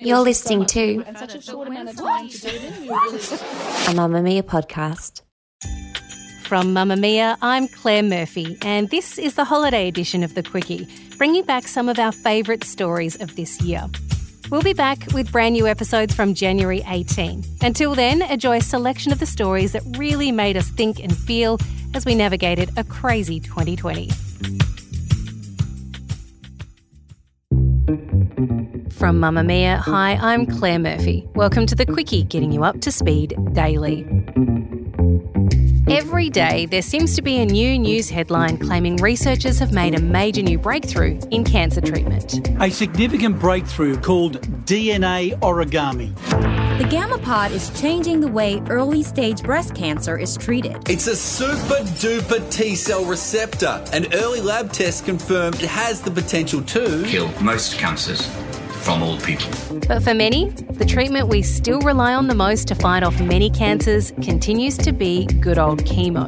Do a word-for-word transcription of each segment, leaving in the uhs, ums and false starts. You're listening to a Mamma Mia podcast. From Mamma Mia, I'm Claire Murphy, and this is the holiday edition of The Quickie, bringing back some of our favourite stories of this year. We'll be back with brand new episodes from January eighteenth. Until then, enjoy a selection of the stories that really made us think and feel as we navigated a crazy twenty twenty. From Mamma Mia, hi, I'm Claire Murphy. Welcome to The Quickie, getting you up to speed daily. Every day there seems to be a new news headline claiming researchers have made a major new breakthrough in cancer treatment. A significant breakthrough called D N A origami. The gamma pod is changing the way early-stage breast cancer is treated. It's a super-duper T-cell receptor, and early lab tests confirm it has the potential to kill most cancers from all people. But for many, the treatment we still rely on the most to fight off many cancers continues to be good old chemo.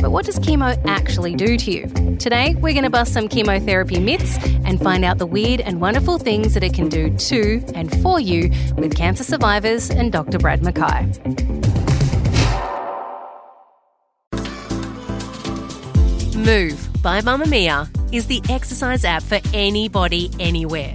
But what does chemo actually do to you? Today, we're going to bust some chemotherapy myths and find out the weird and wonderful things that it can do to and for you with cancer survivors and Dr Brad McKay. Move by Mamma Mia is the exercise app for anybody, anywhere.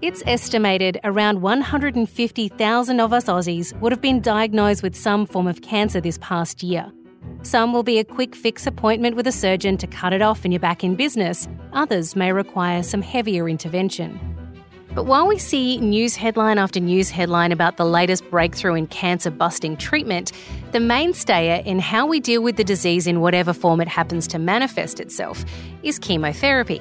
It's estimated around one hundred fifty thousand of us Aussies would have been diagnosed with some form of cancer this past year. Some will be a quick fix appointment with a surgeon to cut it off and you're back in business. Others may require some heavier intervention. But while we see news headline after news headline about the latest breakthrough in cancer-busting treatment, the mainstayer in how we deal with the disease in whatever form it happens to manifest itself is chemotherapy.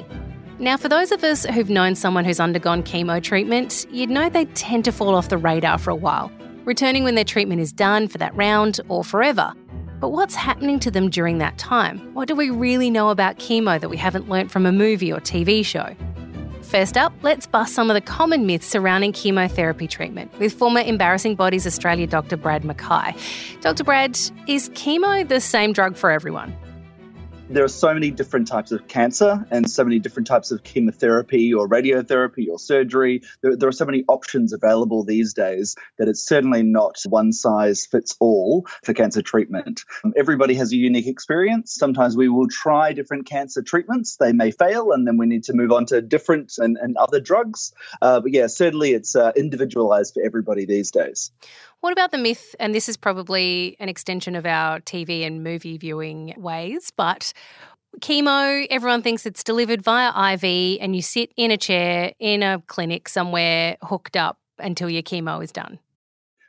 Now, for those of us who've known someone who's undergone chemo treatment, you'd know they tend to fall off the radar for a while, returning when their treatment is done for that round or forever. But what's happening to them during that time? What do we really know about chemo that we haven't learnt from a movie or T V show? First up, let's bust some of the common myths surrounding chemotherapy treatment with former Embarrassing Bodies Australia Dr Brad McKay. Dr Brad, is chemo the same drug for everyone? There are so many different types of cancer and so many different types of chemotherapy or radiotherapy or surgery. There, there are so many options available these days that it's certainly not one size fits all for cancer treatment. Um, everybody has a unique experience. Sometimes we will try different cancer treatments. They may fail and then we need to move on to different and, and other drugs. Uh, but yeah, certainly it's uh, individualised for everybody these days. What about the myth, and this is probably an extension of our T V and movie viewing ways, but chemo, everyone thinks it's delivered via I V and you sit in a chair in a clinic somewhere hooked up until your chemo is done.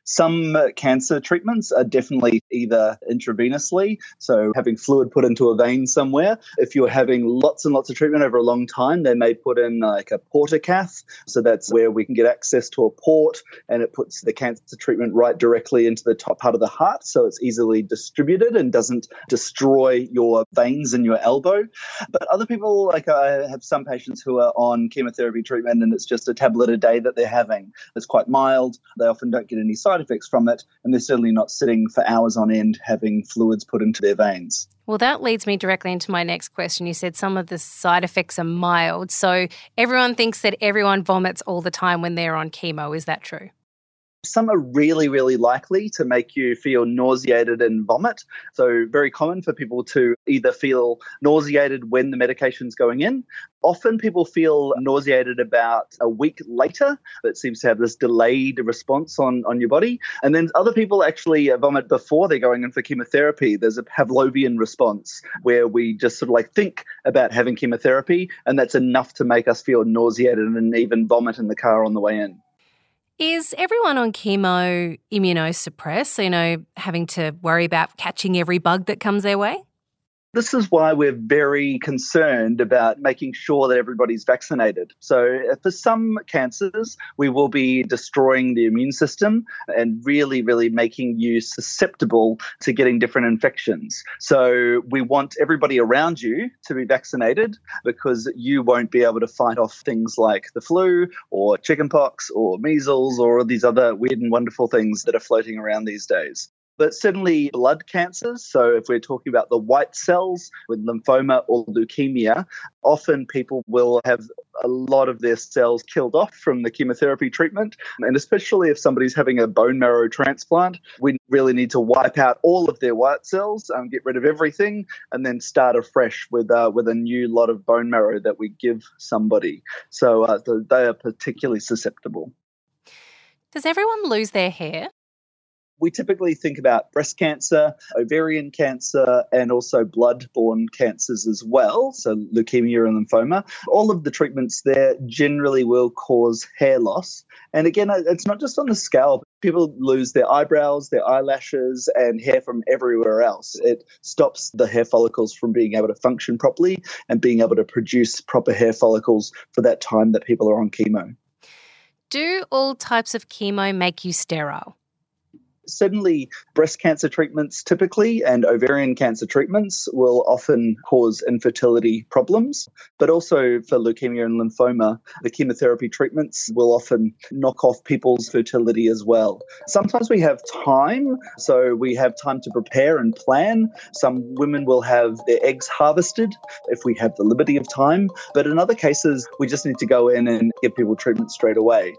Some cancer treatments are definitely either intravenously, so having fluid put into a vein somewhere. If you're having lots and lots of treatment over a long time, they may put in like a port-a-cath, so that's where we can get access to a port and it puts the cancer treatment right directly into the top part of the heart, so it's easily distributed and doesn't destroy your veins in your elbow. But other people, like I have some patients who are on chemotherapy treatment and it's just a tablet a day that they're having. It's quite mild. They often don't get any side effects from it, and they're certainly not sitting for hours on end having fluids put into their veins. Well, that leads me directly into my next question. You said some of the side effects are mild, so everyone thinks that everyone vomits all the time when they're on chemo. Is that true? Some are really, really likely to make you feel nauseated and vomit. So very common for people to either feel nauseated when the medication's going in. Often people feel nauseated about a week later. It seems to have this delayed response on, on your body. And then other people actually vomit before they're going in for chemotherapy. There's a Pavlovian response where we just sort of like think about having chemotherapy, and that's enough to make us feel nauseated and even vomit in the car on the way in. Is everyone on chemo immunosuppressed, so, you know, having to worry about catching every bug that comes their way? This is why we're very concerned about making sure that everybody's vaccinated. So for some cancers, we will be destroying the immune system and really, really making you susceptible to getting different infections. So we want everybody around you to be vaccinated because you won't be able to fight off things like the flu or chickenpox or measles or all these other weird and wonderful things that are floating around these days. But certainly blood cancers, so if we're talking about the white cells with lymphoma or leukemia, often people will have a lot of their cells killed off from the chemotherapy treatment. And especially if somebody's having a bone marrow transplant, we really need to wipe out all of their white cells, um, get rid of everything, and then start afresh with uh, with a new lot of bone marrow that we give somebody. So uh, they are particularly susceptible. Does everyone lose their hair? We typically think about breast cancer, ovarian cancer, and also blood-borne cancers as well, so leukemia and lymphoma. All of the treatments there generally will cause hair loss. And again, it's not just on the scalp. People lose their eyebrows, their eyelashes, and hair from everywhere else. It stops the hair follicles from being able to function properly and being able to produce proper hair follicles for that time that people are on chemo. Do all types of chemo make you sterile? Certainly, breast cancer treatments typically and ovarian cancer treatments will often cause infertility problems, but also for leukemia and lymphoma, the chemotherapy treatments will often knock off people's fertility as well. Sometimes we have time, so we have time to prepare and plan. Some women will have their eggs harvested if we have the liberty of time, but in other cases, we just need to go in and give people treatment straight away.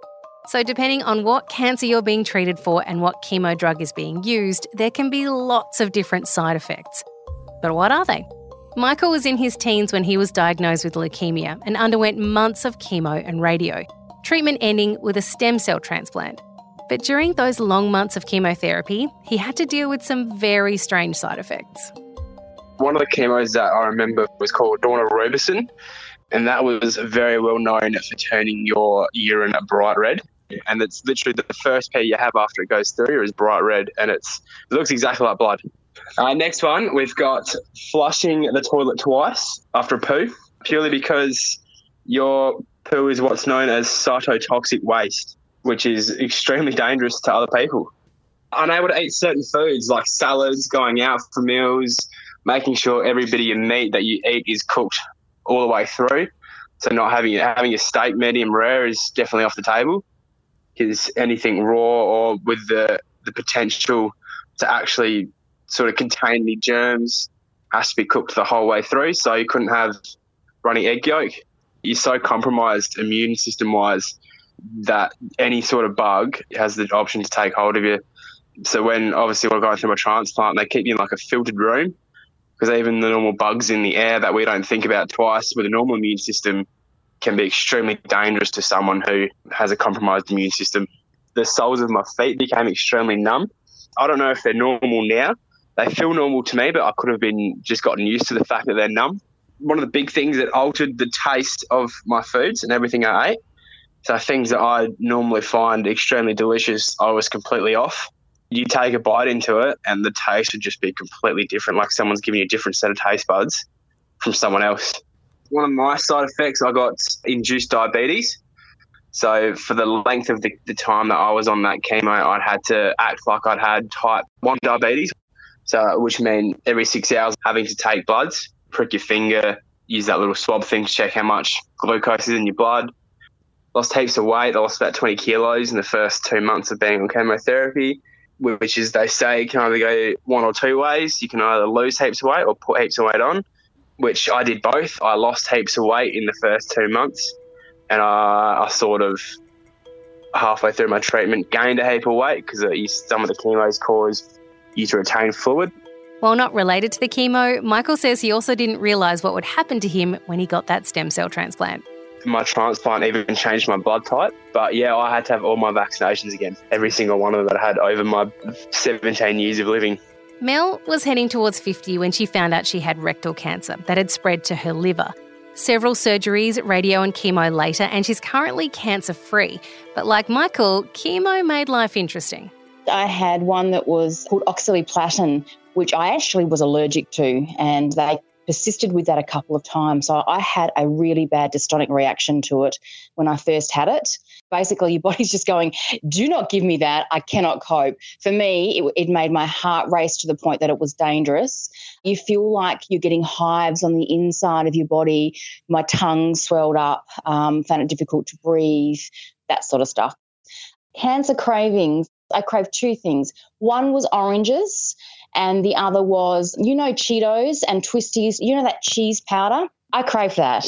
So depending on what cancer you're being treated for and what chemo drug is being used, there can be lots of different side effects. But what are they? Michael was in his teens when he was diagnosed with leukemia and underwent months of chemo and radio, treatment ending with a stem cell transplant. But during those long months of chemotherapy, he had to deal with some very strange side effects. One of the chemos that I remember was called Dorna Robeson, and that was very well known for turning your urine bright red. And it's literally the first pee you have after it goes through is bright red, and it's, it looks exactly like blood. Uh, next one, we've got flushing the toilet twice after a poo, purely because your poo is what's known as cytotoxic waste, which is extremely dangerous to other people. Unable to eat certain foods like salads, going out for meals, making sure every bit of your meat that you eat is cooked all the way through. So not having having a steak medium rare is definitely off the table, because anything raw or with the, the potential to actually sort of contain any germs has to be cooked the whole way through. So you couldn't have runny egg yolk. You're so compromised immune system-wise that any sort of bug has the option to take hold of you. So when obviously we're going through a transplant, they keep you in like a filtered room, because even the normal bugs in the air that we don't think about twice with a normal immune system can be extremely dangerous to someone who has a compromised immune system. The soles of my feet became extremely numb. I don't know if they're normal now. They feel normal to me, but I could have been just gotten used to the fact that they're numb. One of the big things that altered the taste of my foods and everything I ate, so things that I normally find extremely delicious, I was completely off. You take a bite into it and the taste would just be completely different, like someone's giving you a different set of taste buds from someone else. One of my side effects, I got induced diabetes. So for the length of the, the time that I was on that chemo, I'd had to act like I'd had type one diabetes, so which meant every six hours having to take bloods, prick your finger, use that little swab thing to check how much glucose is in your blood. Lost heaps of weight. I lost about twenty kilos in the first two months of being on chemotherapy, which is, they say, can either go one or two ways. You can either lose heaps of weight or put heaps of weight on, which I did both. I lost heaps of weight in the first two months, and I, I sort of halfway through my treatment, gained a heap of weight because some of the chemo's cause you to retain fluid. While not related to the chemo, Michael says he also didn't realise what would happen to him when he got that stem cell transplant. My transplant even changed my blood type, but yeah, I had to have all my vaccinations again, every single one of them that I had over my seventeen years of living. Mel was heading towards fifty when she found out she had rectal cancer that had spread to her liver. Several surgeries, radio and chemo later, and she's currently cancer-free. But like Michael, chemo made life interesting. I had one that was called oxaliplatin, which I actually was allergic to, and they persisted with that a couple of times. So I had a really bad dystonic reaction to it when I first had it. Basically, your body's just going, do not give me that. I cannot cope. For me, it, it made my heart race to the point that it was dangerous. You feel like you're getting hives on the inside of your body. My tongue swelled up, um, found it difficult to breathe, that sort of stuff. Cancer cravings. I craved two things. One was oranges and the other was, you know, Cheetos and Twisties, you know, that cheese powder. I crave that.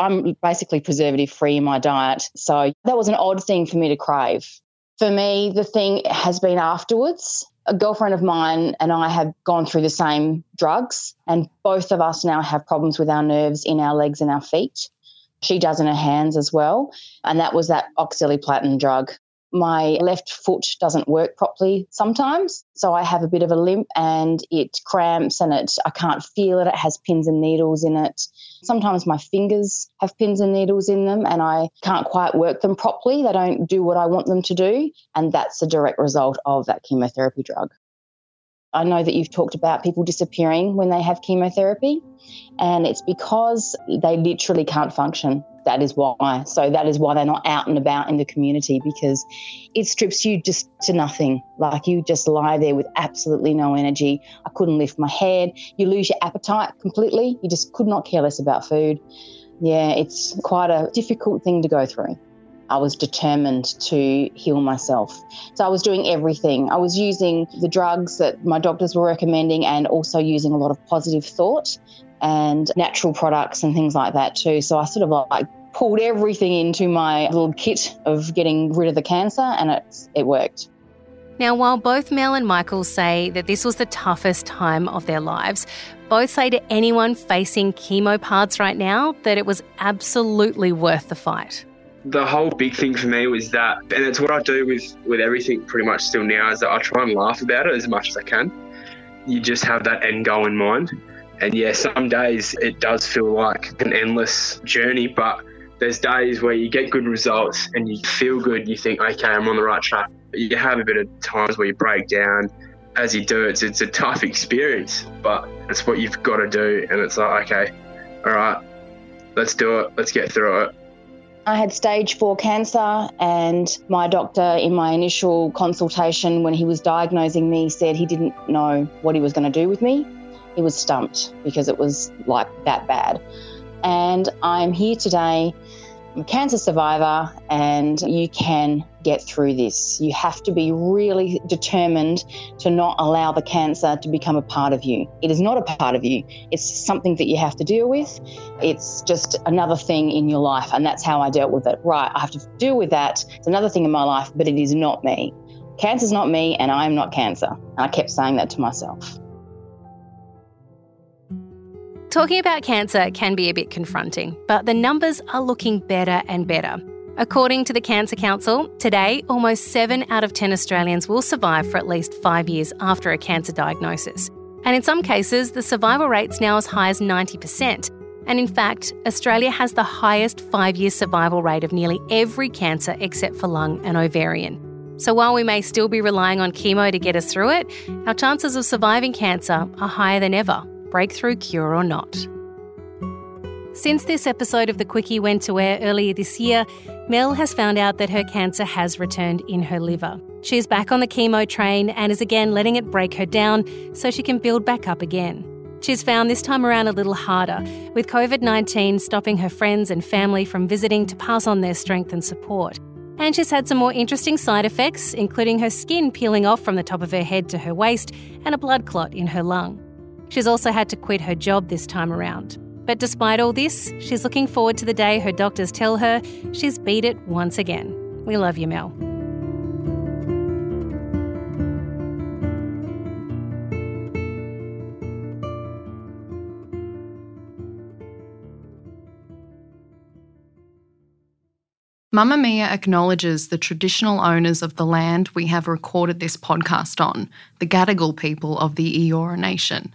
I'm basically preservative-free in my diet. So that was an odd thing for me to crave. For me, the thing has been afterwards. A girlfriend of mine and I have gone through the same drugs, and both of us now have problems with our nerves in our legs and our feet. She does in her hands as well. And that was that oxaliplatin drug. My left foot doesn't work properly sometimes, so I have a bit of a limp and it cramps and it I can't feel it. It has pins and needles in it. Sometimes my fingers have pins and needles in them and I can't quite work them properly. They don't do what I want them to do, and that's a direct result of that chemotherapy drug. I know that you've talked about people disappearing when they have chemotherapy, and it's because they literally can't function. That is why. So that is why they're not out and about in the community, because it strips you just to nothing. Like you just lie there with absolutely no energy. I couldn't lift my head. You lose your appetite completely. You just could not care less about food. Yeah, it's quite a difficult thing to go through. I was determined to heal myself. So I was doing everything. I was using the drugs that my doctors were recommending and also using a lot of positive thought and natural products and things like that too. So I sort of like pulled everything into my little kit of getting rid of the cancer, and it, it worked. Now, while both Mel and Michael say that this was the toughest time of their lives, both say to anyone facing chemo paths right now that it was absolutely worth the fight. The whole big thing for me was that, and it's what I do with, with everything pretty much still now, is that I try and laugh about it as much as I can. You just have that end goal in mind. And yeah, some days it does feel like an endless journey, but there's days where you get good results and you feel good. You think, okay, I'm on the right track. You have a bit of times where you break down. As you do, it's it's a tough experience, but it's what you've got to do. And it's like, okay, all right, let's do it. Let's get through it. I had stage four cancer, and my doctor in my initial consultation when he was diagnosing me said he didn't know what he was going to do with me. He was stumped because it was like that bad. And I'm here today, I'm a cancer survivor, and you can get through this. You have to be really determined to not allow the cancer to become a part of you. It is not a part of you. It's something that you have to deal with. It's just another thing in your life, and that's how I dealt with it. Right, I have to deal with that. It's another thing in my life, but it is not me. Cancer's not me, and I'm not cancer. And I kept saying that to myself. Talking about cancer can be a bit confronting, but the numbers are looking better and better. According to the Cancer Council, today almost seven out of ten Australians will survive for at least five years after a cancer diagnosis. And in some cases, the survival rate's now as high as ninety percent. And in fact, Australia has the highest five-year survival rate of nearly every cancer except for lung and ovarian. So while we may still be relying on chemo to get us through it, our chances of surviving cancer are higher than ever. Breakthrough cure or not. Since this episode of The Quickie went to air earlier this year, Mel has found out that her cancer has returned in her liver. She's back on the chemo train and is again letting it break her down so she can build back up again. She's found this time around a little harder, with covid nineteen stopping her friends and family from visiting to pass on their strength and support. And she's had some more interesting side effects, including her skin peeling off from the top of her head to her waist and a blood clot in her lung. She's also had to quit her job this time around. But despite all this, she's looking forward to the day her doctors tell her she's beat it once again. We love you, Mel. Mamma Mia acknowledges the traditional owners of the land we have recorded this podcast on, the Gadigal people of the Eora Nation.